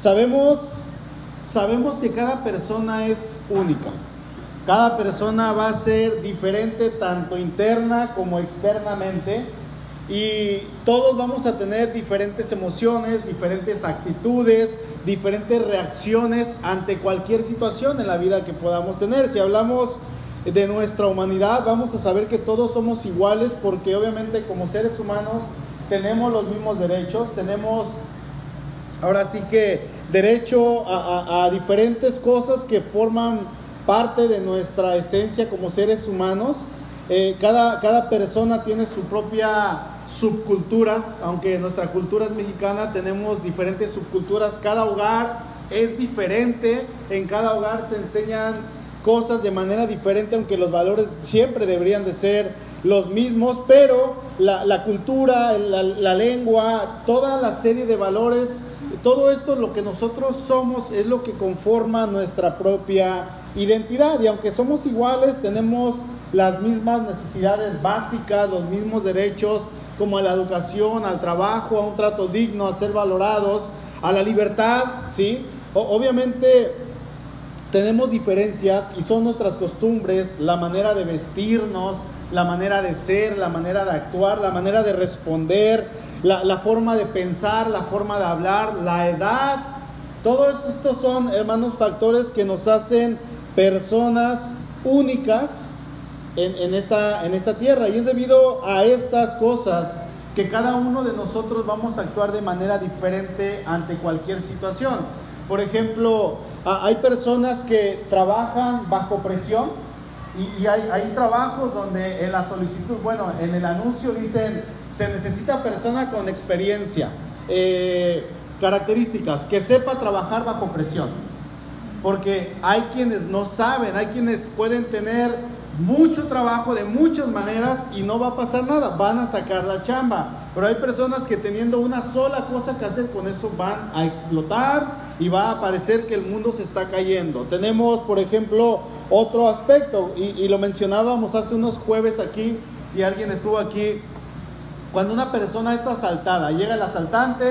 Sabemos que cada persona es única. Cada persona va a ser diferente tanto interna como externamente. Y todos vamos a tener diferentes emociones, diferentes actitudes, diferentes reacciones ante cualquier situación en la vida que podamos tener. Si hablamos de nuestra humanidad, vamos a saber que todos somos iguales, porque obviamente como seres humanos tenemos los mismos derechos, tenemos ahora sí que derecho a diferentes cosas que forman parte de nuestra esencia como seres humanos. Cada persona tiene su propia subcultura, aunque nuestra cultura es mexicana, tenemos diferentes subculturas. Cada hogar es diferente, en cada hogar se enseñan cosas de manera diferente, aunque los valores siempre deberían de ser los mismos, pero la cultura, la lengua, toda la serie de valores, todo esto, lo que nosotros somos, es lo que conforma nuestra propia identidad. Y aunque somos iguales, tenemos las mismas necesidades básicas, los mismos derechos, como a la educación, al trabajo, a un trato digno, a ser valorados, a la libertad, ¿sí? Obviamente tenemos diferencias, y son nuestras costumbres, la manera de vestirnos, la manera de ser, la manera de actuar, la manera de responder, la forma de pensar, la forma de hablar, la edad. Todos estos son, hermanos, factores que nos hacen personas únicas en esta tierra, y es debido a estas cosas que cada uno de nosotros vamos a actuar de manera diferente ante cualquier situación. Por ejemplo, hay personas que trabajan bajo presión, y hay trabajos donde en la solicitud, en el anuncio dicen: se necesita persona con experiencia, características, que sepa trabajar bajo presión, porque hay quienes no saben, hay quienes pueden tener mucho trabajo de muchas maneras y no va a pasar nada, van a sacar la chamba. Pero hay personas que teniendo una sola cosa que hacer, con eso van a explotar y va a parecer que el mundo se está cayendo. Tenemos, por ejemplo, otro aspecto, y lo mencionábamos hace unos jueves aquí, si alguien estuvo aquí, cuando una persona es asaltada, llega el asaltante,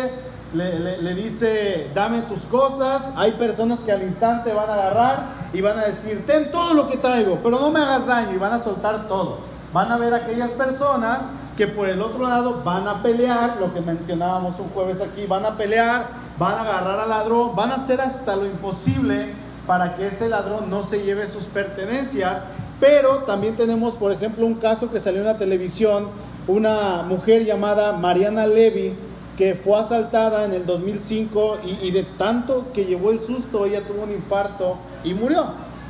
le dice: dame tus cosas. Hay personas que al instante van a agarrar y van a decir: ten todo lo que traigo, pero no me hagas daño, y van a soltar todo. Van a ver aquellas personas que por el otro lado van a pelear, lo que mencionábamos un jueves aquí, van a pelear, van a agarrar al ladrón, van a hacer hasta lo imposible para que ese ladrón no se lleve sus pertenencias. Pero también tenemos, por ejemplo, un caso que salió en la televisión, una mujer llamada Mariana Levy, que fue asaltada en el 2005, y de tanto que llevó el susto, ella tuvo un infarto y murió,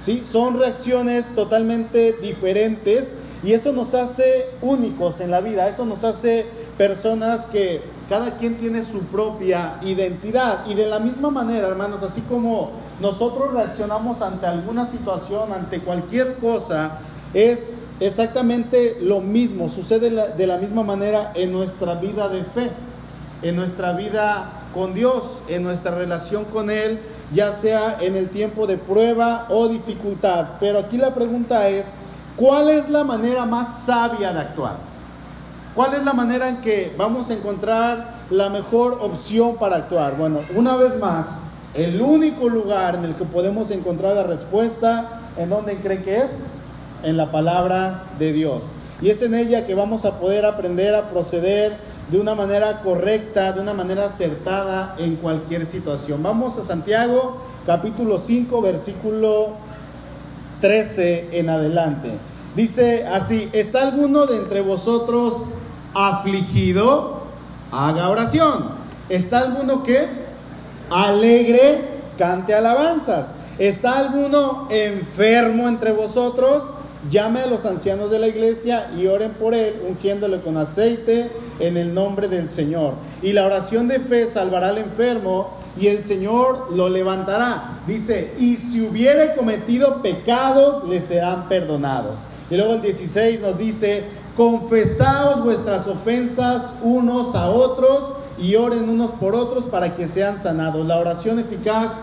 ¿sí? Son reacciones totalmente diferentes, y eso nos hace únicos en la vida, eso nos hace personas que cada quien tiene su propia identidad. Y de la misma manera, hermanos, así como nosotros reaccionamos ante alguna situación, ante cualquier cosa, es exactamente lo mismo, sucede de la misma manera en nuestra vida de fe, en nuestra vida con Dios, en nuestra relación con Él, ya sea en el tiempo de prueba o dificultad. Pero aquí la pregunta es: ¿cuál es la manera más sabia de actuar? ¿Cuál es la manera en que vamos a encontrar la mejor opción para actuar? Bueno, una vez más, el único lugar en el que podemos encontrar la respuesta, ¿en dónde creen que es? En la palabra de Dios. Y es en ella que vamos a poder aprender a proceder de una manera correcta, de una manera acertada en cualquier situación. Vamos a Santiago, capítulo 5, versículo 13 en adelante. Dice así: ¿está alguno de entre vosotros afligido? Haga oración. ¿Está alguno qué? Alegre, cante alabanzas. ¿Está alguno enfermo entre vosotros? Llame a los ancianos de la iglesia y oren por él, ungiéndole con aceite en el nombre del Señor. Y la oración de fe salvará al enfermo, y el Señor lo levantará. Dice: y si hubiere cometido pecados, le serán perdonados. Y luego el 16 nos dice: confesaos vuestras ofensas unos a otros y oren unos por otros para que sean sanados. La oración eficaz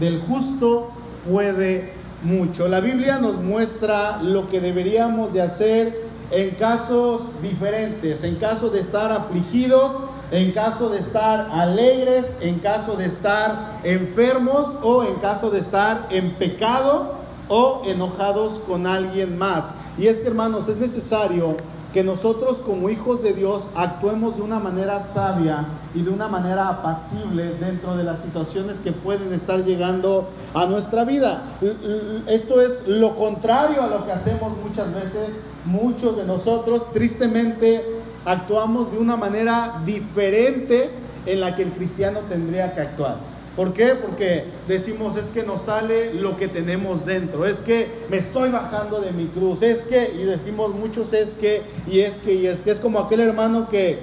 del justo puede mucho. La Biblia nos muestra lo que deberíamos de hacer en casos diferentes, en caso de estar afligidos, en caso de estar alegres, en caso de estar enfermos o en caso de estar en pecado o enojados con alguien más. Y es que, hermanos, es necesario que nosotros como hijos de Dios actuemos de una manera sabia y de una manera apacible dentro de las situaciones que pueden estar llegando a nuestra vida. Esto es lo contrario a lo que hacemos muchas veces. Muchos de nosotros tristemente actuamos de una manera diferente en la que el cristiano tendría que actuar. ¿Por qué? Porque decimos, es que nos sale lo que tenemos dentro, es que me estoy bajando de mi cruz, es que, y decimos muchos es que, es como aquel hermano que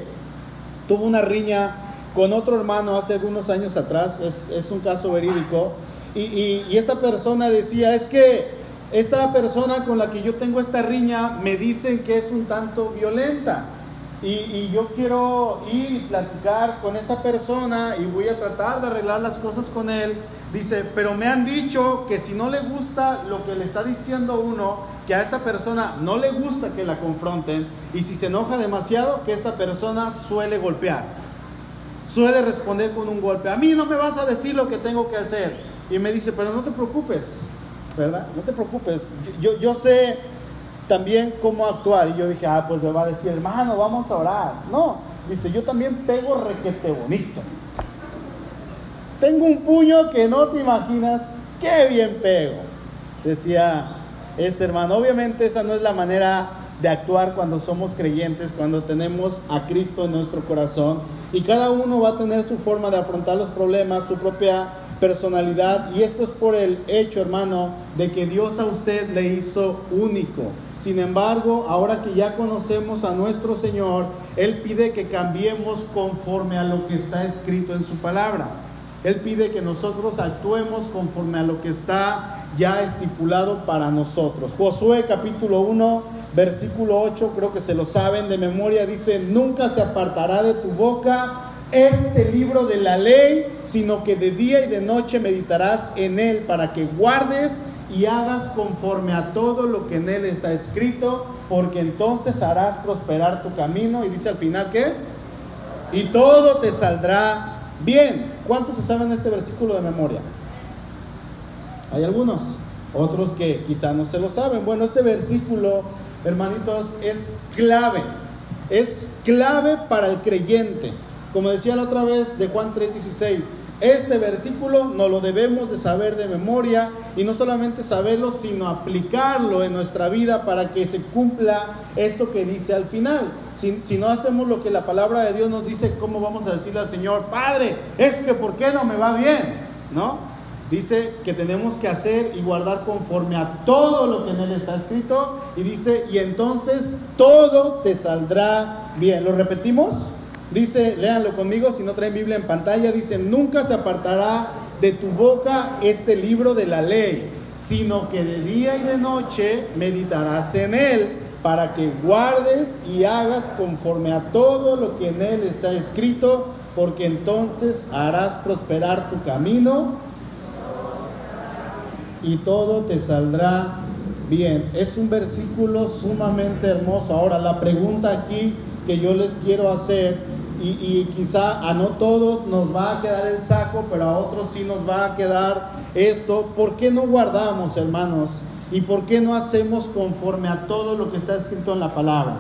tuvo una riña con otro hermano hace algunos años atrás, es un caso verídico, y esta persona decía, es que esta persona con la que yo tengo esta riña me dicen que es un tanto violenta. Y yo quiero ir y platicar con esa persona y voy a tratar de arreglar las cosas con él. Dice, pero me han dicho que si no le gusta lo que le está diciendo uno, que a esta persona no le gusta que la confronten, y si se enoja demasiado, que esta persona suele golpear, suele responder con un golpe. A mí no me vas a decir lo que tengo que hacer. Y me dice, pero no te preocupes, ¿verdad? No te preocupes, yo sé también cómo actuar. Y yo dije, pues le va a decir, hermano, vamos a orar. No, dice, yo también pego requete bonito. Tengo un puño que no te imaginas qué bien pego, decía este hermano. Obviamente esa no es la manera de actuar cuando somos creyentes, cuando tenemos a Cristo en nuestro corazón. Y cada uno va a tener su forma de afrontar los problemas, su propia personalidad. Y esto es por el hecho, hermano, de que Dios a usted le hizo único. Sin embargo, ahora que ya conocemos a nuestro Señor, Él pide que cambiemos conforme a lo que está escrito en su palabra. Él pide que nosotros actuemos conforme a lo que está ya estipulado para nosotros. Josué capítulo 1, versículo 8, creo que se lo saben de memoria, dice, nunca se apartará de tu boca este libro de la ley, sino que de día y de noche meditarás en él, para que guardes y hagas conforme a todo lo que en él está escrito, porque entonces harás prosperar tu camino. Y dice al final, ¿qué? Y todo te saldrá bien. ¿Cuántos se saben este versículo de memoria? Hay algunos, otros que quizá no se lo saben. Bueno, este versículo, hermanitos, es clave para el creyente. Como decía la otra vez de Juan 3:16, este versículo no lo debemos de saber de memoria, y no solamente saberlo, sino aplicarlo en nuestra vida para que se cumpla esto que dice al final. Si no hacemos lo que la palabra de Dios nos dice, ¿cómo vamos a decirle al Señor, Padre, es que por qué no me va bien? ¿No? Dice que tenemos que hacer y guardar conforme a todo lo que en él está escrito, y dice, y entonces todo te saldrá bien. ¿Lo repetimos? Dice, léanlo conmigo, si no traen Biblia en pantalla, dice, nunca se apartará de tu boca este libro de la ley, sino que de día y de noche meditarás en él, para que guardes y hagas conforme a todo lo que en él está escrito, porque entonces harás prosperar tu camino y todo te saldrá bien. Es un versículo sumamente hermoso. Ahora, la pregunta aquí que yo les quiero hacer, y quizá a no todos nos va a quedar el saco, pero a otros sí nos va a quedar esto. ¿Por qué no guardamos, hermanos? ¿Y por qué no hacemos conforme a todo lo que está escrito en la palabra?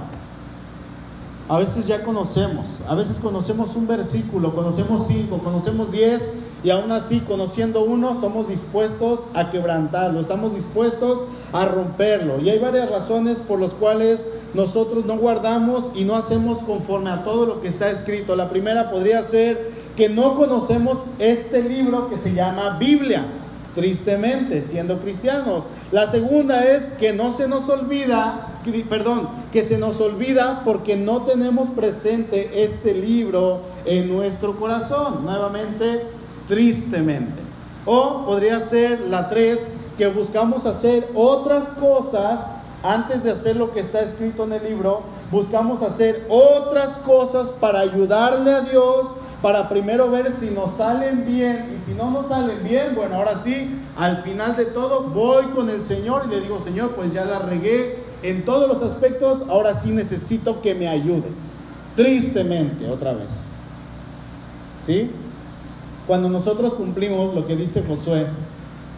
A veces ya conocemos, a veces conocemos un versículo, conocemos 5, conocemos 10, y aún así, conociendo uno, somos dispuestos a quebrantarlo, estamos dispuestos a romperlo. Y hay varias razones por las cuales nosotros no guardamos y no hacemos conforme a todo lo que está escrito. La primera podría ser que no conocemos este libro que se llama Biblia, tristemente, siendo cristianos. La segunda es que se nos olvida porque no tenemos presente este libro en nuestro corazón, nuevamente, tristemente. O podría ser la 3, que buscamos hacer otras cosas antes de hacer lo que está escrito en el libro. Buscamos hacer otras cosas para ayudarle a Dios, para primero ver si nos salen bien, y si no nos salen bien, bueno, ahora sí, al final de todo, voy con el Señor y le digo, Señor, pues ya la regué en todos los aspectos, ahora sí necesito que me ayudes, tristemente, otra vez. ¿sí? Cuando nosotros cumplimos lo que dice Josué,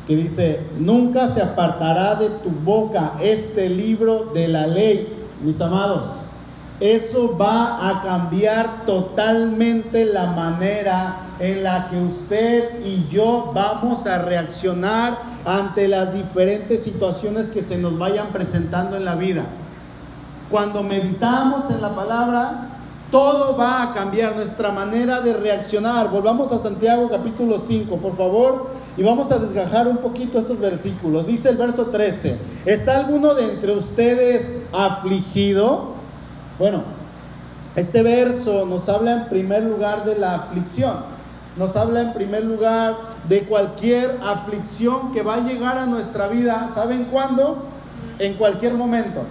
que dice, nunca se apartará de tu boca este libro de la ley, mis amados, eso va a cambiar totalmente la manera en la que usted y yo vamos a reaccionar ante las diferentes situaciones que se nos vayan presentando en la vida. Cuando meditamos en la palabra, todo va a cambiar nuestra manera de reaccionar. Volvamos a Santiago capítulo 5, por favor, y vamos a desgajar un poquito estos versículos. Dice el verso 13, ¿está alguno de entre ustedes afligido? Bueno, este verso nos habla en primer lugar de la aflicción. Nos habla en primer lugar de cualquier aflicción que va a llegar a nuestra vida. ¿Saben cuándo? En cualquier momento,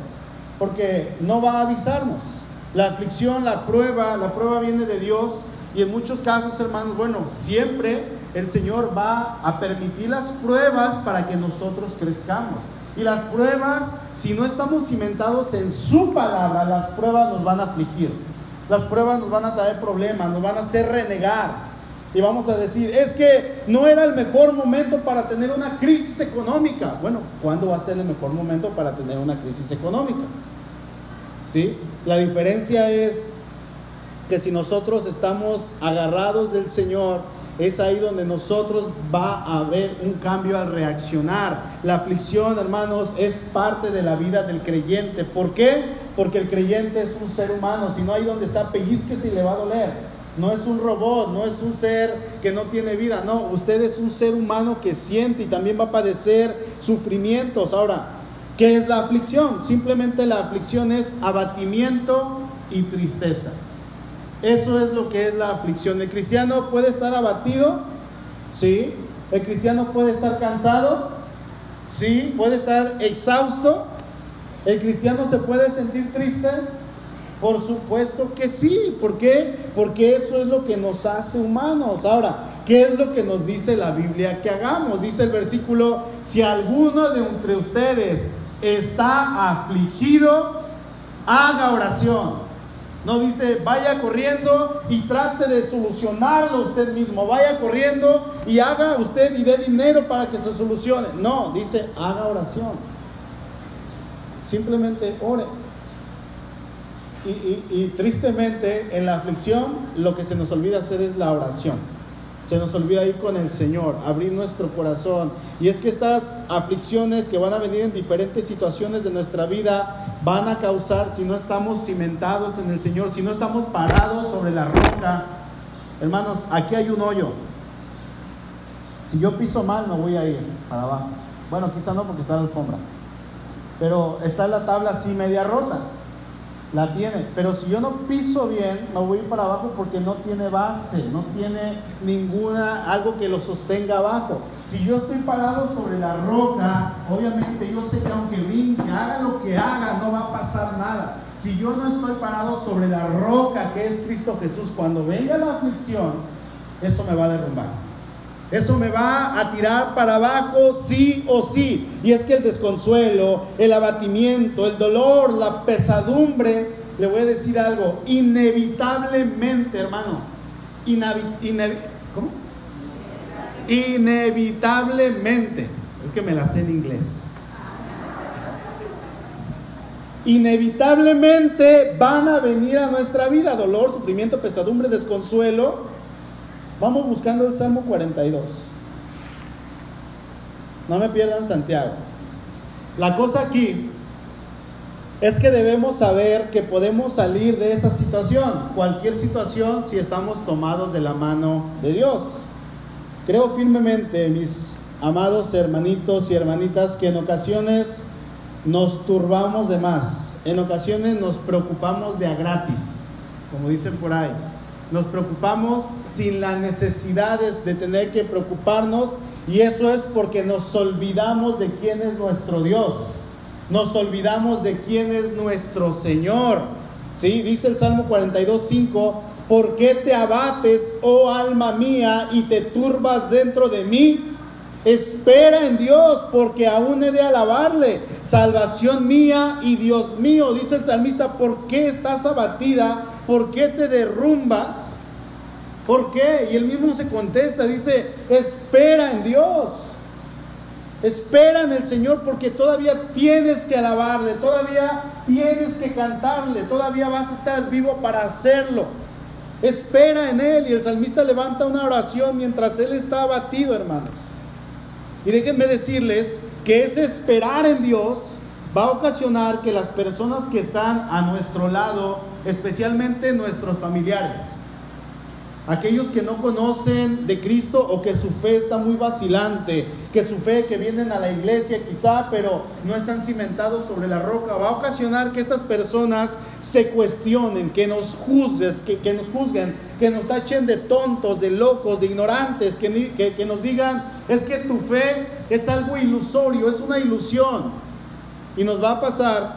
porque no va a avisarnos. La aflicción, la prueba viene de Dios, y en muchos casos, hermanos, bueno, siempre el Señor va a permitir las pruebas para que nosotros crezcamos. Y las pruebas, si no estamos cimentados en su palabra, las pruebas nos van a afligir. Las pruebas nos van a traer problemas, nos van a hacer renegar. Y vamos a decir, es que no era el mejor momento para tener una crisis económica. Bueno, ¿cuándo va a ser el mejor momento para tener una crisis económica? ¿Sí? La diferencia es que si nosotros estamos agarrados del Señor, es ahí donde nosotros va a haber un cambio al reaccionar. La aflicción, hermanos, es parte de la vida del creyente. ¿Por qué? Porque el creyente es un ser humano. Si no, ahí donde está, pellizque y le va a doler. No es un robot, no es un ser que no tiene vida. No, usted es un ser humano que siente y también va a padecer sufrimientos. Ahora, ¿qué es la aflicción? Simplemente la aflicción es abatimiento y tristeza. Eso es lo que es la aflicción. El cristiano puede estar abatido, ¿sí? El cristiano puede estar cansado, ¿sí? Puede estar exhausto. El cristiano se puede sentir triste, por supuesto que sí. ¿Por qué? Porque eso es lo que nos hace humanos. Ahora, ¿qué es lo que nos dice la Biblia que hagamos? Dice el versículo, si alguno de entre ustedes está afligido, haga oración. No dice, vaya corriendo y trate de solucionarlo usted mismo. Vaya corriendo y haga usted y dé dinero para que se solucione. No, dice, haga oración. Simplemente ore. Y tristemente, en la aflicción, lo que se nos olvida hacer es la oración. Se nos olvida ir con el Señor, abrir nuestro corazón. Y es que estas aflicciones que van a venir en diferentes situaciones de nuestra vida van a causar, si no estamos cimentados en el Señor, si no estamos parados sobre la roca. Hermanos, aquí hay un hoyo. Si yo piso mal, no voy a ir para abajo. Bueno, quizá no, porque está la alfombra, pero está la tabla así media rota, la tiene, pero si yo no piso bien, me voy a ir para abajo porque no tiene base, no tiene ninguna, algo que lo sostenga abajo. Si yo estoy parado sobre la roca, obviamente yo sé que aunque brinque, haga lo que haga, no va a pasar nada. Si yo no estoy parado sobre la roca que es Cristo Jesús, cuando venga la aflicción, eso me va a derrumbar. Eso me va a tirar para abajo sí o sí. Y es que el desconsuelo, el abatimiento, el dolor, la pesadumbre, le voy a decir algo, inevitablemente, hermano, inevitablemente, es que me la sé en inglés, inevitablemente van a venir a nuestra vida dolor, sufrimiento, pesadumbre, desconsuelo. Vamos buscando el Salmo 42. No me pierdan Santiago. La cosa aquí es que debemos saber que podemos salir de esa situación, cualquier situación, si estamos tomados de la mano de Dios. Creo firmemente, mis amados hermanitos y hermanitas, que en ocasiones nos turbamos de más, en ocasiones nos preocupamos de a gratis, como dicen por ahí. Nos preocupamos sin las necesidades de tener que preocuparnos, y eso es porque nos olvidamos de quién es nuestro Dios. Nos olvidamos de quién es nuestro Señor. ¿Sí? Dice el Salmo 42:5, ¿por qué te abates, oh alma mía, y te turbas dentro de mí? Espera en Dios, porque aún he de alabarle, salvación mía y Dios mío. Dice el salmista, ¿por qué estás abatida? ¿Por qué te derrumbas? ¿Por qué? Y él mismo se contesta, dice, espera en Dios. Espera en el Señor porque todavía tienes que alabarle, todavía tienes que cantarle, todavía vas a estar vivo para hacerlo. Espera en Él. Y el salmista levanta una oración mientras Él está abatido, hermanos. Y déjenme decirles que ese esperar en Dios va a ocasionar que las personas que están a nuestro lado, especialmente nuestros familiares, aquellos que no conocen de Cristo o que su fe está muy vacilante, que su fe, que vienen a la iglesia quizá, pero no están cimentados sobre la roca, va a ocasionar que estas personas se cuestionen, que nos juzguen, que nos tachen de tontos, de locos, de ignorantes, que nos digan, es que tu fe es algo ilusorio, es una ilusión. Y nos va a pasar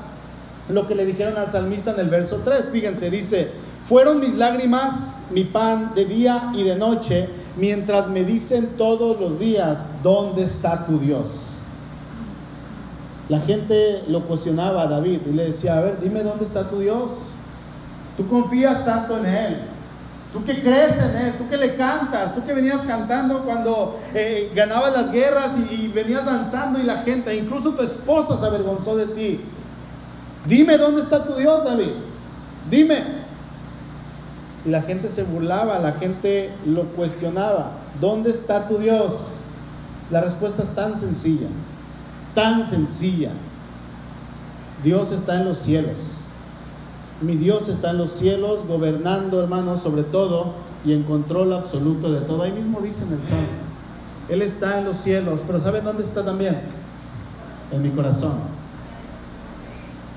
lo que le dijeron al salmista en el verso 3, fíjense, dice: fueron mis lágrimas mi pan de día y de noche, mientras me dicen todos los días, ¿dónde está tu Dios? La gente lo cuestionaba a David y le decía, a ver, dime dónde está tu Dios. Tú confías tanto en Él, tú que crees en Él, tú que le cantas, tú que venías cantando cuando ganabas las guerras y venías danzando y la gente, incluso tu esposa se avergonzó de ti. Dime dónde está tu Dios, David, dime. Y la gente se burlaba, la gente lo cuestionaba. ¿Dónde está tu Dios? La respuesta es tan sencilla, tan sencilla. Dios está en los cielos. Mi Dios está en los cielos, gobernando, hermanos, sobre todo, y en control absoluto de todo. Ahí mismo dice en el Salmo. Él está en los cielos, pero ¿saben dónde está también? En mi corazón.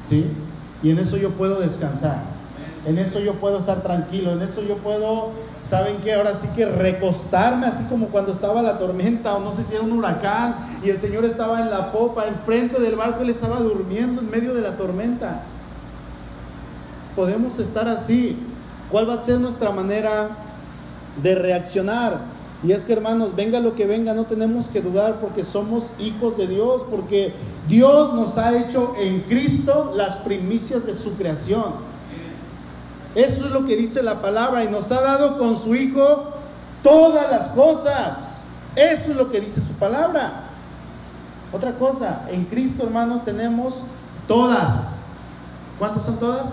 ¿Sí? Y en eso yo puedo descansar. En eso yo puedo estar tranquilo, en eso yo puedo, ¿saben qué? Ahora sí que recostarme, así como cuando estaba la tormenta, o no sé si era un huracán, y el Señor estaba en la popa, enfrente del barco, Él estaba durmiendo en medio de la tormenta. Podemos estar así. ¿Cuál va a ser nuestra manera de reaccionar? Y es que, hermanos, venga lo que venga, no tenemos que dudar, porque somos hijos de Dios, porque Dios nos ha hecho en Cristo las primicias de su creación. Eso es lo que dice la palabra, y nos ha dado con su Hijo todas las cosas. Eso es lo que dice su palabra. Otra cosa, en Cristo, hermanos, tenemos todas. ¿Cuántas son todas?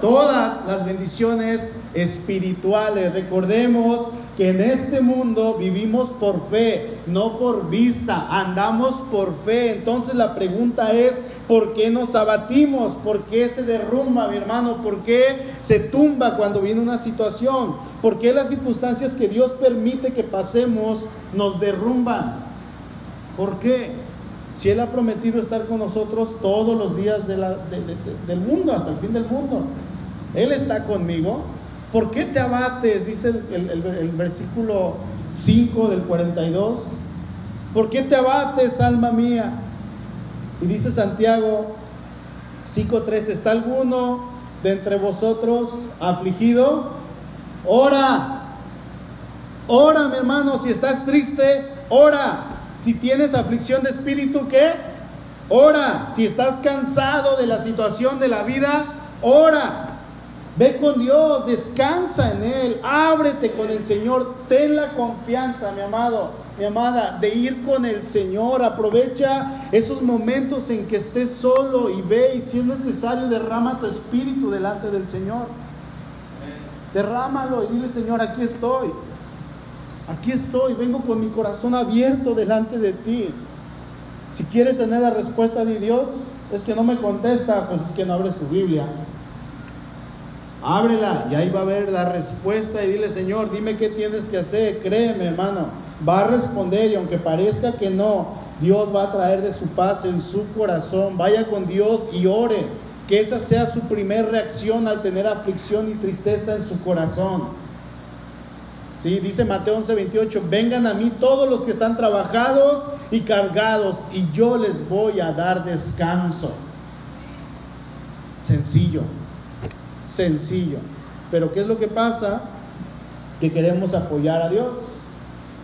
Todas las bendiciones espirituales. Recordemos que en este mundo vivimos por fe, no por vista, andamos por fe. Entonces la pregunta es, ¿por qué nos abatimos? ¿Por qué se derrumba, mi hermano? ¿Por qué se tumba cuando viene una situación? ¿Por qué las circunstancias que Dios permite que pasemos nos derrumban? ¿Por qué? Si Él ha prometido estar con nosotros todos los días del mundo, hasta el fin del mundo. Él está conmigo. ¿Por qué te abates? Dice el versículo 5 del 42. ¿Por qué te abates, alma mía? Y dice Santiago 5:3, ¿está alguno de entre vosotros afligido? Ora, mi hermano. Si estás triste, ora. Si tienes aflicción de espíritu, ¿qué? Ora. Si estás cansado de la situación de la vida, ora. Ve con Dios, descansa en Él, ábrete con el Señor, ten la confianza, mi amado, mi amada, de ir con el Señor. Aprovecha esos momentos en que estés solo y ve, y si es necesario, derrama tu espíritu delante del Señor. Derrámalo y dile, Señor, aquí estoy, vengo con mi corazón abierto delante de ti. Si quieres tener la respuesta de Dios, es que no me contesta, pues es que no abres tu Biblia. Ábrela y ahí va a haber la respuesta, y dile, Señor, dime qué tienes que hacer. Créeme, hermano, va a responder, y aunque parezca que no, Dios va a traer de su paz en su corazón. Vaya con Dios y ore, que esa sea su primera reacción al tener aflicción y tristeza en su corazón. Sí, dice Mateo 11:28, vengan a mí todos los que están trabajados y cargados, y yo les voy a dar descanso. Sencillo, pero ¿qué es lo que pasa? Que queremos apoyar a Dios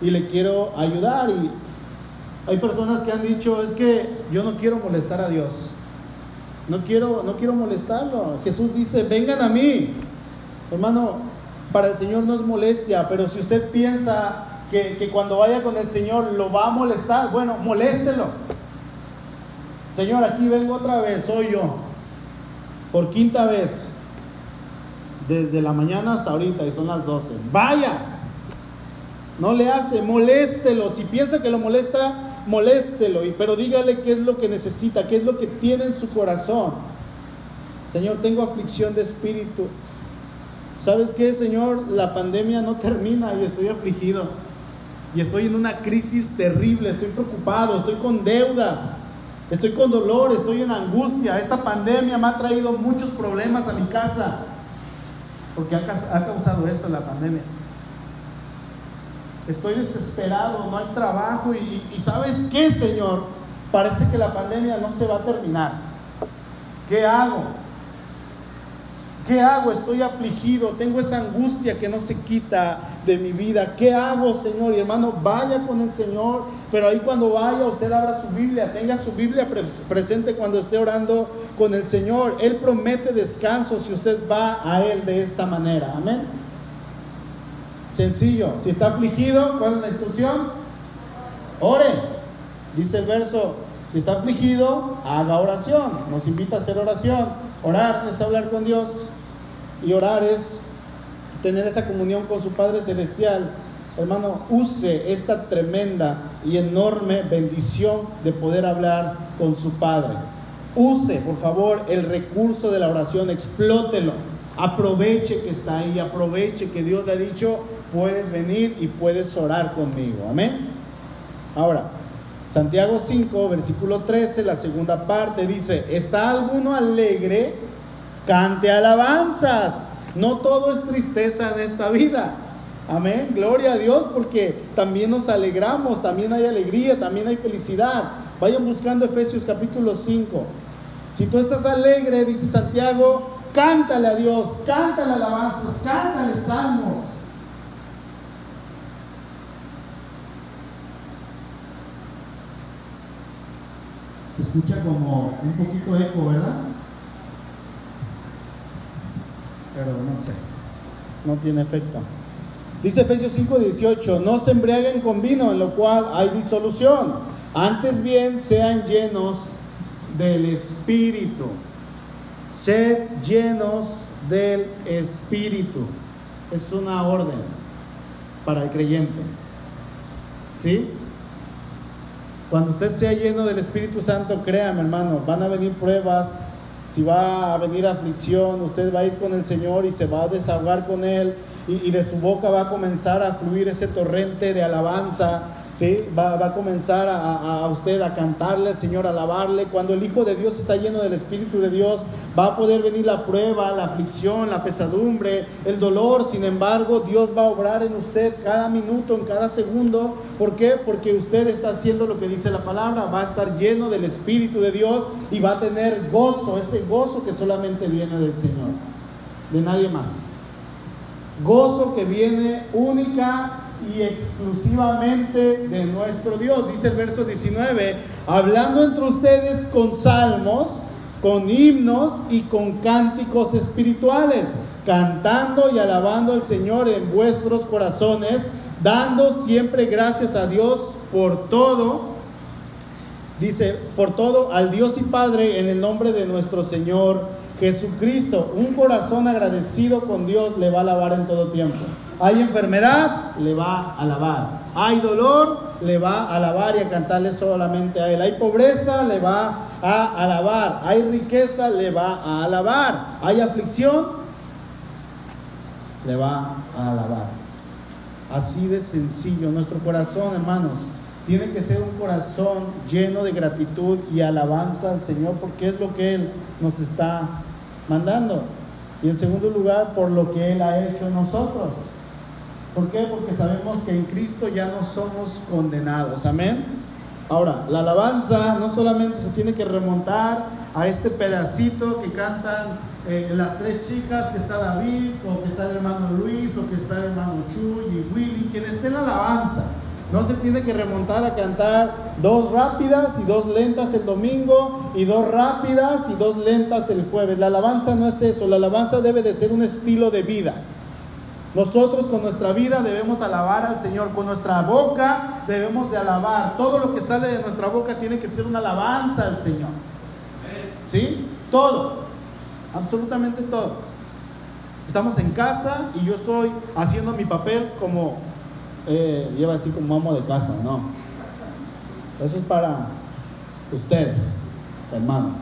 y le quiero ayudar, y hay personas que han dicho, es que yo no quiero molestar a Dios, no quiero molestarlo. Jesús dice, vengan a mí, hermano, para el Señor no es molestia, pero si usted piensa que cuando vaya con el Señor lo va a molestar, bueno, moléstelo. Señor, aquí vengo otra vez, soy yo, por quinta vez, desde la mañana hasta ahorita, y son las 12. Vaya, no le hace, moléstelo. Si piensa que lo molesta, moléstelo, pero dígale qué es lo que necesita, qué es lo que tiene en su corazón. Señor, tengo aflicción de espíritu. ¿Sabes qué, Señor? La pandemia no termina y estoy afligido, y estoy en una crisis terrible, estoy preocupado, estoy con deudas, estoy con dolor, estoy en angustia. Esta pandemia me ha traído muchos problemas a mi casa, porque ha causado eso la pandemia. Estoy desesperado, no hay trabajo, y ¿sabes qué, Señor? Parece que la pandemia no se va a terminar. ¿Qué hago? ¿Qué hago? Estoy afligido, tengo esa angustia que no se quita de mi vida. ¿Qué hago, Señor? Y hermano, vaya con el Señor, pero ahí cuando vaya, usted abra su Biblia, tenga su Biblia presente cuando esté orando con el Señor. Él promete descanso si usted va a Él de esta manera. Amén. Sencillo. Si está afligido, ¿cuál es la instrucción? Ore. Dice el verso, si está afligido, haga oración. Nos invita a hacer oración. Orar es hablar con Dios, y orar es tener esa comunión con su Padre Celestial. Hermano, use esta tremenda y enorme bendición de poder hablar con su Padre. Use, por favor, el recurso de la oración, explótelo, aproveche que está ahí, aproveche que Dios le ha dicho, puedes venir y puedes orar conmigo. Amén. Ahora, Santiago 5, versículo 13, la segunda parte dice: ¿está alguno alegre? Cante alabanzas. No todo es tristeza en esta vida. Amén, gloria a Dios, porque también nos alegramos, también hay alegría, también hay felicidad. Vayan buscando Efesios capítulo 5. Si tú estás alegre, dice Santiago, cántale a Dios, cántale alabanzas, cántale salmos. Se escucha como un poquito de eco, ¿verdad? Pero no sé, no tiene efecto. Dice Efesios 5:18, no se embriaguen con vino, en lo cual hay disolución, antes bien sean llenos del Espíritu. Sed llenos del Espíritu. Es una orden para el creyente, ¿sí? Cuando usted sea lleno del Espíritu Santo, créame, hermano, van a venir pruebas. Si va a venir aflicción, usted va a ir con el Señor y se va a desahogar con Él, y de su boca va a comenzar a fluir ese torrente de alabanza, ¿sí? Va a comenzar a usted a cantarle al Señor, a alabarle. Cuando el Hijo de Dios está lleno del Espíritu de Dios, va a poder venir la prueba, la aflicción, la pesadumbre, el dolor. Sin embargo, Dios va a obrar en usted cada minuto, en cada segundo. ¿Por qué? Porque usted está haciendo lo que dice la palabra, va a estar lleno del Espíritu de Dios y va a tener gozo, ese gozo que solamente viene del Señor, de nadie más. Gozo que viene única y exclusivamente de nuestro Dios. Dice el verso 19, hablando entre ustedes con salmos, con himnos y con cánticos espirituales, cantando y alabando al Señor en vuestros corazones, dando siempre gracias a Dios por todo. Dice, por todo al Dios y Padre en el nombre de nuestro Señor Jesucristo. Un corazón agradecido con Dios le va a alabar en todo tiempo. Hay enfermedad, le va a alabar. Hay dolor, le va a alabar y a cantarle solamente a Él. Hay pobreza, le va a alabar. Hay riqueza, le va a alabar. Hay aflicción, le va a alabar. Así de sencillo. Nuestro corazón, hermanos, tiene que ser un corazón lleno de gratitud y alabanza al Señor, porque es lo que Él nos está mandando. Y en segundo lugar, por lo que Él ha hecho en nosotros. ¿Por qué? Porque sabemos que en Cristo ya no somos condenados. Amén. Ahora, la alabanza no solamente se tiene que remontar a este pedacito que cantan las tres chicas, que está David, o que está el hermano Luis, o que está el hermano Chuy y Willy, quien esté en la alabanza. No se tiene que remontar a cantar 2 rápidas y 2 lentas el domingo, y 2 rápidas y 2 lentas el jueves. La alabanza no es eso. La alabanza debe de ser un estilo de vida. Nosotros con nuestra vida debemos alabar al Señor, con nuestra boca debemos de alabar. Todo lo que sale de nuestra boca tiene que ser una alabanza al Señor. ¿Sí? Todo, absolutamente todo. Estamos en casa y yo estoy haciendo mi papel como, lleva así como amo de casa, no. Eso es para ustedes, hermanos.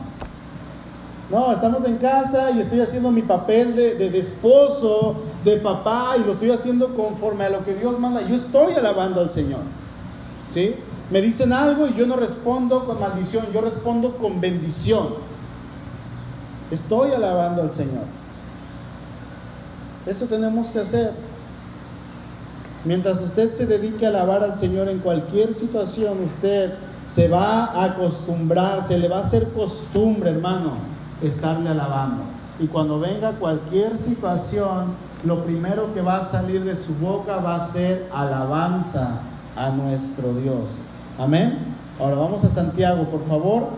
No, estamos en casa y estoy haciendo mi papel de esposo, de papá, y lo estoy haciendo conforme a lo que Dios manda. Yo estoy alabando al Señor, ¿sí? Me dicen algo y yo no respondo con maldición, yo respondo con bendición. Estoy alabando al Señor. Eso tenemos que hacer. Mientras usted se dedique a alabar al Señor en cualquier situación, usted se va a acostumbrar, se le va a hacer costumbre, hermano, estarle alabando. Y cuando venga cualquier situación, lo primero que va a salir de su boca va a ser alabanza a nuestro Dios. Amén. Ahora vamos a Santiago, por favor.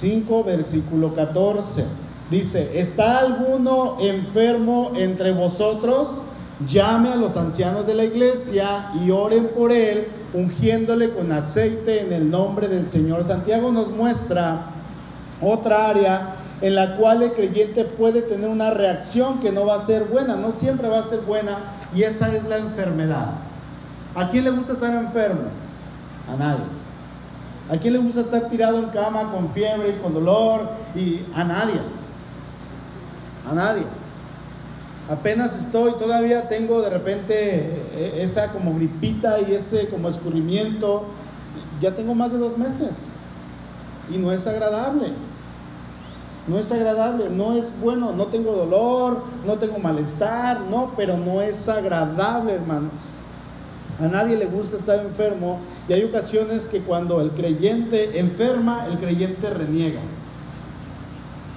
5, versículo 14. Dice: ¿está alguno enfermo entre vosotros? Llame a los ancianos de la iglesia y oren por él, ungiéndole con aceite en el nombre del Señor. Santiago nos muestra otra área en la cual el creyente puede tener una reacción que no va a ser buena, no siempre va a ser buena, y esa es la enfermedad. ¿A quién le gusta estar enfermo? A nadie. ¿A quién le gusta estar tirado en cama con fiebre y con dolor? Y a nadie. A nadie. Apenas estoy, todavía tengo de repente esa como gripita y ese como escurrimiento. Ya tengo más de 2 meses y no es agradable. No es agradable, no es bueno, no tengo dolor, no tengo malestar, no, pero no es agradable, hermanos. A nadie le gusta estar enfermo, y hay ocasiones que cuando el creyente enferma, el creyente reniega.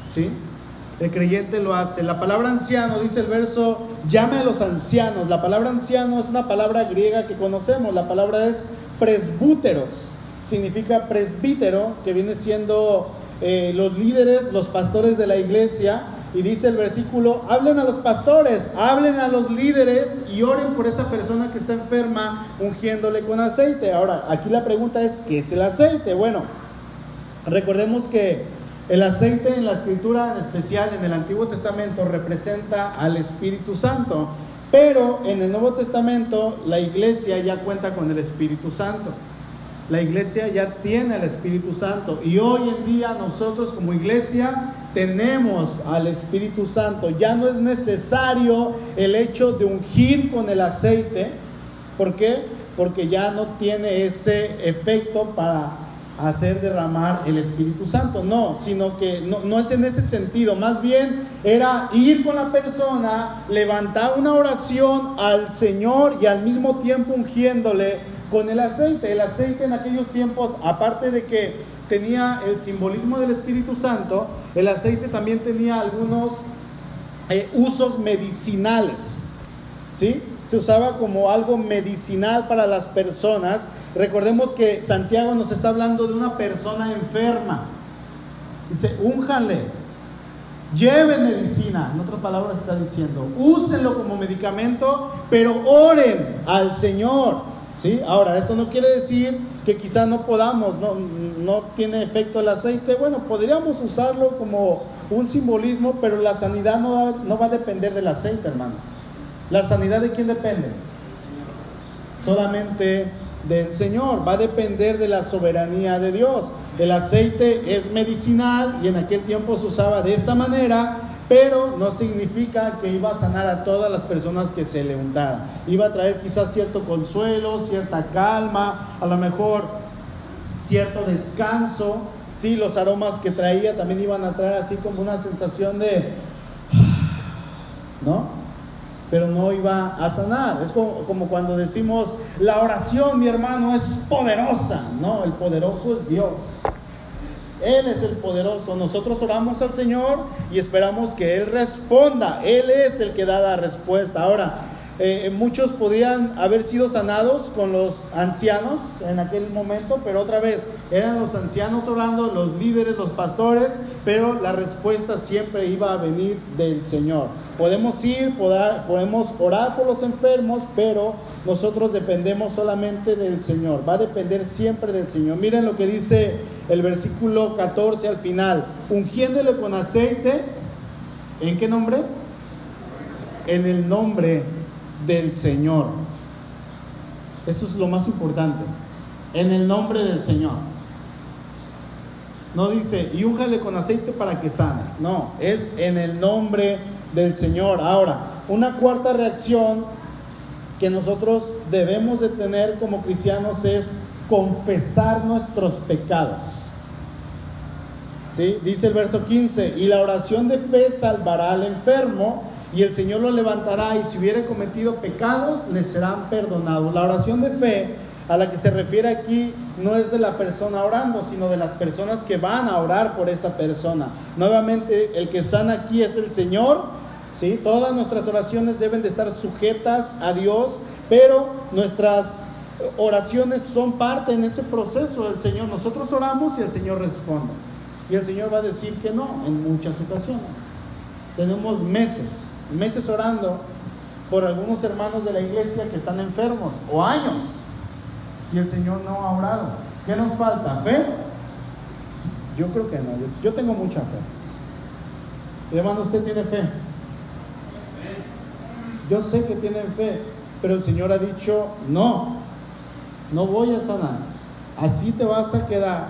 ¿Sí? El creyente lo hace. La palabra anciano, dice el verso, llame a los ancianos. La palabra anciano es una palabra griega que conocemos. La palabra es presbúteros. Significa presbítero, que viene siendo los líderes, los pastores de la iglesia. Y dice el versículo: hablen a los pastores, hablen a los líderes y oren por esa persona que está enferma, ungiéndole con aceite. Ahora, aquí la pregunta es: ¿qué es el aceite? Bueno, recordemos que el aceite en la Escritura, en especial en el Antiguo Testamento, representa al Espíritu Santo. Pero en el Nuevo Testamento, la iglesia ya cuenta con el Espíritu Santo. La iglesia ya tiene el Espíritu Santo. Y hoy en día nosotros como iglesia tenemos al Espíritu Santo. Ya no es necesario el hecho de ungir con el aceite. ¿Por qué? Porque ya no tiene ese efecto para hacer derramar el Espíritu Santo, no, sino que no es en ese sentido, más bien era ir con la persona, levantar una oración al Señor y al mismo tiempo ungiéndole con el aceite. El aceite en aquellos tiempos, aparte de que tenía el simbolismo del Espíritu Santo, el aceite también tenía algunos usos medicinales, ¿sí? Se usaba como algo medicinal para las personas. Recordemos que Santiago nos está hablando de una persona enferma. Dice: únjanle, lleven medicina. En otras palabras está diciendo: úsenlo como medicamento, pero oren al Señor, ¿sí? Ahora, esto no quiere decir que quizá no podamos, no tiene efecto el aceite. Bueno, podríamos usarlo como un simbolismo, pero la sanidad no va a depender del aceite, hermano. ¿La sanidad de quién depende? Solamente del Señor. Va a depender de la soberanía de Dios. El aceite es medicinal y en aquel tiempo se usaba de esta manera, pero no significa que iba a sanar a todas las personas que se le untaran. Iba a traer quizás cierto consuelo, cierta calma, a lo mejor cierto descanso. Sí, los aromas que traía también iban a traer así como una sensación de, ¿no? Pero no iba a sanar. Es como cuando decimos: la oración, mi hermano, es poderosa. No, el poderoso es Dios. Él es el poderoso. Nosotros oramos al Señor y esperamos que Él responda. Él es el que da la respuesta. Ahora, muchos podían haber sido sanados con los ancianos en aquel momento, pero otra vez eran los ancianos orando, los líderes, los pastores, pero la respuesta siempre iba a venir del Señor. Podemos ir, podemos orar por los enfermos, pero nosotros dependemos solamente del Señor. Va a depender siempre del Señor. Miren lo que dice el versículo 14 al final: ungiéndole con aceite, ¿en qué nombre? En el nombre del Señor. Eso es lo más importante, en el nombre del Señor. No dice y úngale con aceite para que sane, no, es en el nombre del Señor. Ahora, una cuarta reacción que nosotros debemos de tener como cristianos es confesar nuestros pecados. ¿Sí? Dice el verso 15: y la oración de fe salvará al enfermo, y el Señor lo levantará, y si hubiere cometido pecados, les serán perdonados. La oración de fe a la que se refiere aquí no es de la persona orando, sino de las personas que van a orar por esa persona. Nuevamente, el que sana aquí es el Señor, ¿sí? Todas nuestras oraciones deben de estar sujetas a Dios, pero nuestras oraciones son parte en ese proceso del Señor. Nosotros oramos y el Señor responde, y el Señor va a decir que no en muchas ocasiones. Tenemos meses orando por algunos hermanos de la iglesia que están enfermos, o años, y el Señor no ha orado. ¿Qué nos falta? ¿Fe? Yo creo que no, yo tengo mucha fe. Hermano, ¿usted tiene fe? Yo sé que tienen fe, pero el Señor ha dicho, no voy a sanar, así te vas a quedar.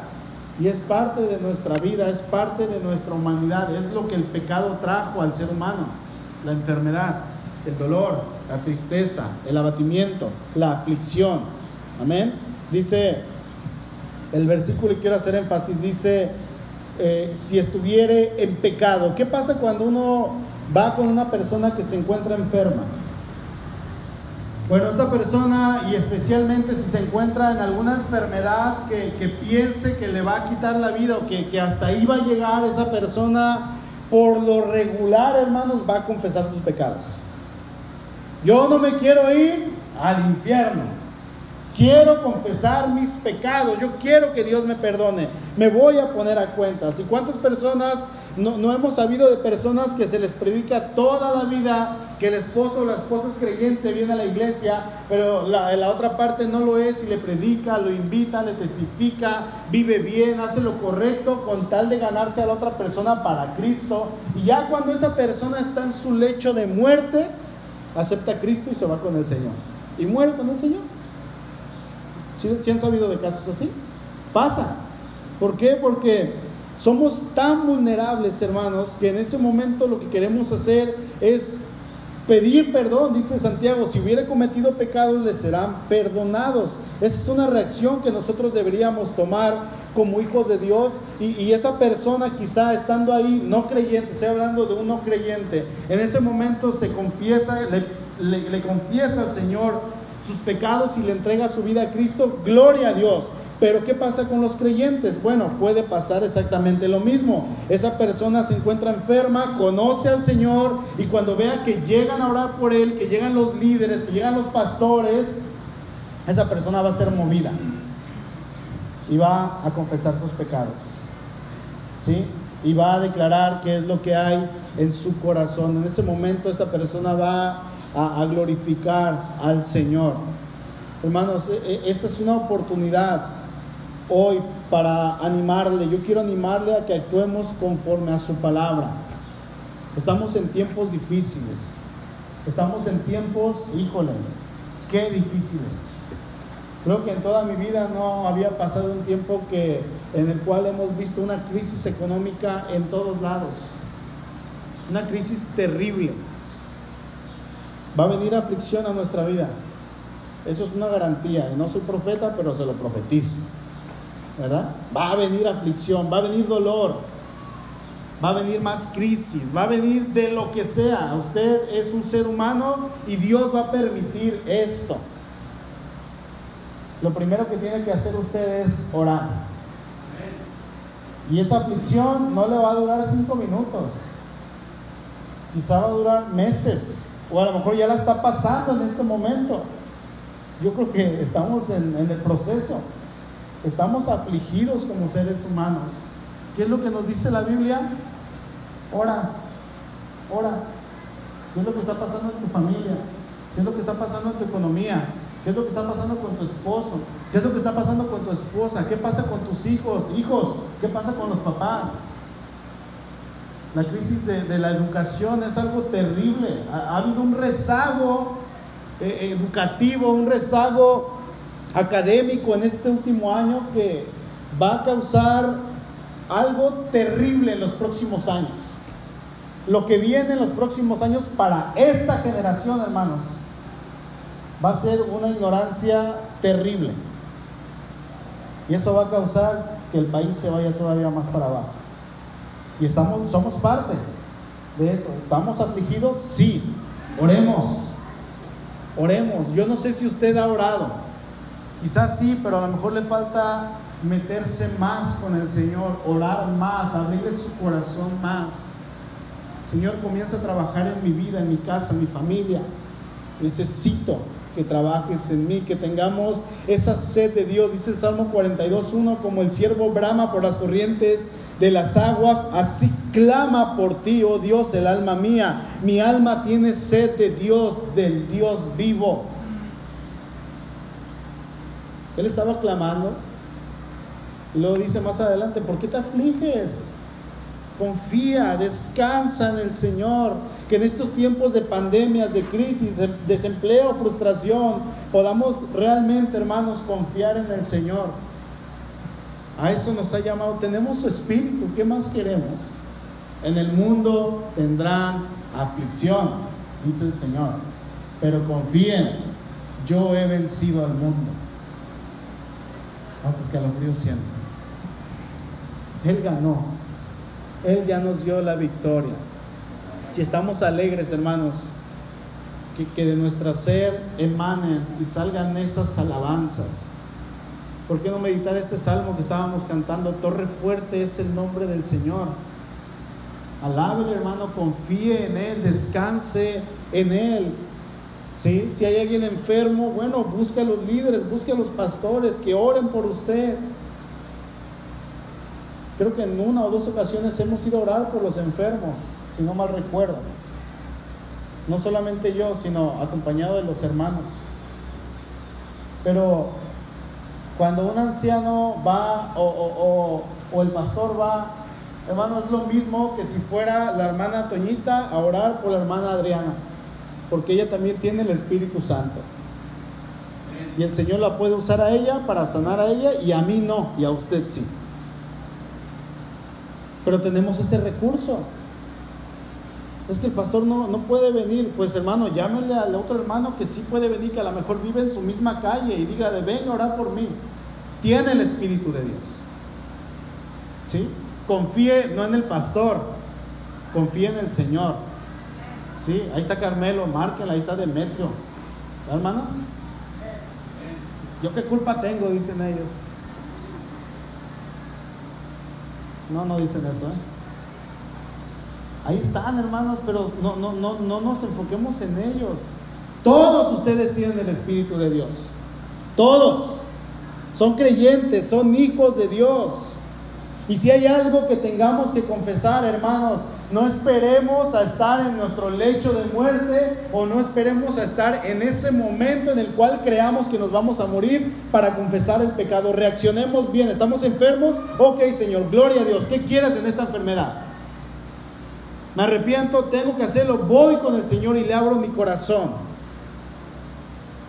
Y es parte de nuestra vida, es parte de nuestra humanidad, es lo que el pecado trajo al ser humano: la enfermedad, el dolor, la tristeza, el abatimiento, la aflicción. Amén. Dice el versículo, y quiero hacer énfasis, dice si estuviere en pecado. ¿Qué pasa cuando uno va con una persona que se encuentra enferma? Bueno, esta persona, y especialmente si se encuentra en alguna enfermedad que piense que le va a quitar la vida, o que hasta ahí va a llegar esa persona, por lo regular, hermanos, va a confesar sus pecados. Yo no me quiero ir al infierno, quiero confesar mis pecados, yo quiero que Dios me perdone, me voy a poner a cuentas. ¿Y cuántas personas no hemos sabido de personas que se les predica toda la vida que el esposo o la esposa es creyente, viene a la iglesia, pero la otra parte no lo es, y le predica, lo invita, le testifica, vive bien, hace lo correcto con tal de ganarse a la otra persona para Cristo? Y ya cuando esa persona está en su lecho de muerte, acepta a Cristo y se va con el Señor, y muere con el Señor. ¿Sí han sabido de casos así? Pasa. ¿Por qué? Porque somos tan vulnerables, hermanos, que en ese momento lo que queremos hacer es pedir perdón. Dice Santiago, si hubiera cometido pecados, les serán perdonados. Esa es una reacción que nosotros deberíamos tomar como hijos de Dios. Y esa persona, quizá estando ahí, no creyente, estoy hablando de un no creyente, en ese momento se confiesa, le confiesa al Señor sus pecados y le entrega su vida a Cristo. Gloria a Dios. Pero ¿qué pasa con los creyentes? Bueno, puede pasar exactamente lo mismo. Esa persona se encuentra enferma, conoce al Señor, y cuando vea que llegan a orar por él, que llegan los líderes, que llegan los pastores, esa persona va a ser movida y va a confesar sus pecados, ¿sí? Y va a declarar qué es lo que hay en su corazón. En ese momento esta persona va a glorificar al Señor. Hermanos, esta es una oportunidad hoy para animarle. Yo quiero animarle a que actuemos conforme a su palabra. Estamos en tiempos difíciles, estamos en tiempos, híjole, qué difíciles. Creo que en toda mi vida no había pasado un tiempo en el cual hemos visto una crisis económica en todos lados, una crisis terrible. Va a venir aflicción a nuestra vida, eso es una garantía. No soy profeta, pero se lo profetizo, ¿verdad? Va a venir aflicción, va a venir dolor, va a venir más crisis, va a venir de lo que sea. Usted es un ser humano y Dios va a permitir esto. Lo primero que tiene que hacer usted es orar, y esa aflicción no le va a durar 5 minutos, quizá va a durar meses, o a lo mejor ya la está pasando en este momento. Yo creo que estamos en el proceso, estamos afligidos como seres humanos. ¿Qué es lo que nos dice la Biblia? Ora, ora. ¿Qué es lo que está pasando en tu familia? ¿Qué es lo que está pasando en tu economía? ¿Qué es lo que está pasando con tu esposo? ¿Qué es lo que está pasando con tu esposa? ¿Qué pasa con tus hijos? ¿Qué pasa con los papás? La crisis de la educación es algo terrible. Ha habido un rezago educativo, un rezago académico en este último año que va a causar algo terrible en los próximos años. Lo que viene en los próximos años para esta generación, hermanos, va a ser una ignorancia terrible, y eso va a causar que el país se vaya todavía más para abajo. Y somos parte de eso. ¿Estamos afligidos? Sí. Oremos. Yo no sé si usted ha orado, quizás sí, pero a lo mejor le falta meterse más con el Señor, orar más, abrirle su corazón más. Señor, comienza a trabajar en mi vida, en mi casa, en mi familia. Necesito que trabajes en mí, que tengamos esa sed de Dios. Dice el Salmo 42:1, como el ciervo brama por las corrientes de las aguas, así clama por ti, oh Dios, el alma mía. Mi alma tiene sed de Dios, del Dios vivo. Él estaba clamando, y luego dice más adelante: ¿por qué te afliges? Confía, descansa en el Señor, que en estos tiempos de pandemias, de crisis, de desempleo, frustración, podamos realmente, hermanos, confiar en el Señor. A eso nos ha llamado. Tenemos su Espíritu, ¿qué más queremos? En el mundo tendrán aflicción, dice el Señor, pero confíen, yo he vencido al mundo. Hasta escalofrío siempre. Él ganó. Él ya nos dio la victoria. Si estamos alegres, hermanos, que de nuestra ser emanen y salgan esas alabanzas. ¿Por qué no meditar este salmo que estábamos cantando? Torre fuerte es el nombre del Señor. Alábele, hermano, confíe en Él, descanse en Él. ¿Sí? Si hay alguien enfermo, bueno, busque a los líderes, busque a los pastores que oren por usted. Creo que en una o dos ocasiones hemos ido a orar por los enfermos, si no mal recuerdo. No solamente yo, sino acompañado de los hermanos. Pero cuando un anciano va o el pastor va, hermano, es lo mismo que si fuera la hermana Toñita a orar por la hermana Adriana, porque ella también tiene el Espíritu Santo. Y el Señor la puede usar a ella para sanar a ella, y a mí no, y a usted sí. Pero tenemos ese recurso. Es que el pastor no puede venir. Pues, hermano, llámele al otro hermano que sí puede venir, que a lo mejor vive en su misma calle, y dígale: ven a orar por mí. Tiene el Espíritu de Dios. ¿Sí? Confíe no en el pastor, confíe en el Señor. ¿Sí? Ahí está Carmelo, márquenla, ahí está Demetrio. ¿La hermana? Yo qué culpa tengo, dicen ellos. No dicen eso, ¿eh? Ahí están, hermanos, pero no nos enfoquemos en ellos. Todos ustedes tienen el Espíritu de Dios. Todos son creyentes, son hijos de Dios. Y si hay algo que tengamos que confesar, hermanos, no esperemos a estar en nuestro lecho de muerte, o no esperemos a estar en ese momento en el cual creamos que nos vamos a morir para confesar el pecado. Reaccionemos bien. ¿Estamos enfermos? Ok, Señor, gloria a Dios. ¿Qué quieres en esta enfermedad? Me arrepiento, tengo que hacerlo, voy con el Señor y le abro mi corazón.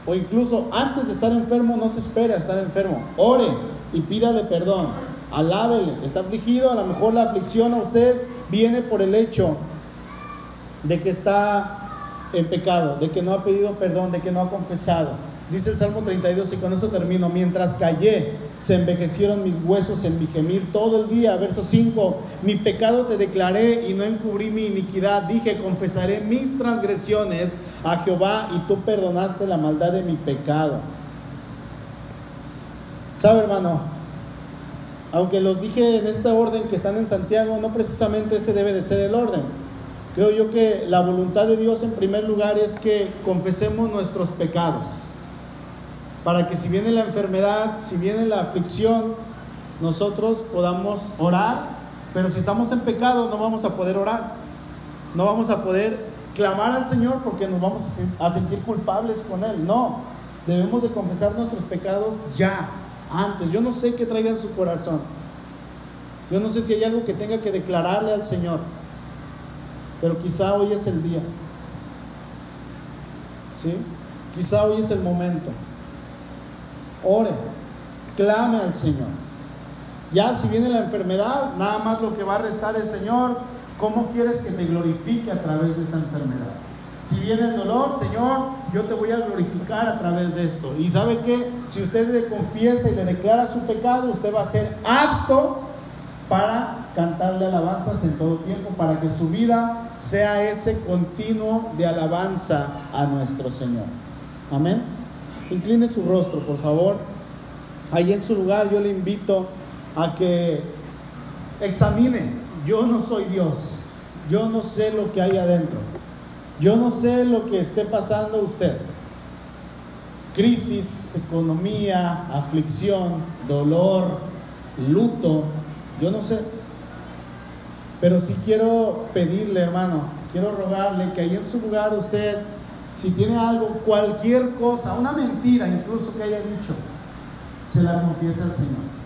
O incluso antes de estar enfermo, no se espere a estar enfermo. Ore y pídale perdón. Alábele. Está afligido, a lo mejor la aflicción a usted viene por el hecho de que está en pecado, de que no ha pedido perdón, de que no ha confesado. Dice el Salmo 32, y con eso termino: mientras callé, se envejecieron mis huesos en mi gemir todo el día. Verso 5: mi pecado te declaré y no encubrí mi iniquidad. Dije: confesaré mis transgresiones a Jehová, y tú perdonaste la maldad de mi pecado. ¿Sabe, hermano? Aunque los dije en este orden que están en Santiago, no precisamente ese debe de ser el orden. Creo yo que la voluntad de Dios en primer lugar es que confesemos nuestros pecados, para que si viene la enfermedad, si viene la aflicción, nosotros podamos orar. Pero si estamos en pecado no vamos a poder orar, no vamos a poder clamar al Señor porque nos vamos a sentir culpables con Él. No, debemos de confesar nuestros pecados ya, antes. Yo no sé qué traiga en su corazón, yo no sé si hay algo que tenga que declararle al Señor, pero quizá hoy es el día, ¿sí? Quizá hoy es el momento. Ore, clame al Señor. Ya si viene la enfermedad, nada más lo que va a restar es: Señor, ¿cómo quieres que te glorifique a través de esta enfermedad? Si viene el dolor, Señor, yo te voy a glorificar a través de esto. Y sabe que si usted le confiesa y le declara su pecado, usted va a ser apto para cantarle alabanzas en todo tiempo, para que su vida sea ese continuo de alabanza a nuestro Señor. Amén. Incline su rostro, por favor. Ahí en su lugar, yo le invito a que examine. Yo no soy Dios, yo no sé lo que hay adentro, yo no sé lo que esté pasando usted. Crisis, economía, aflicción, dolor, luto, yo no sé. Pero sí quiero pedirle, hermano, quiero rogarle que ahí en su lugar usted, si tiene algo, cualquier cosa, una mentira incluso que haya dicho, se la confiese al Señor.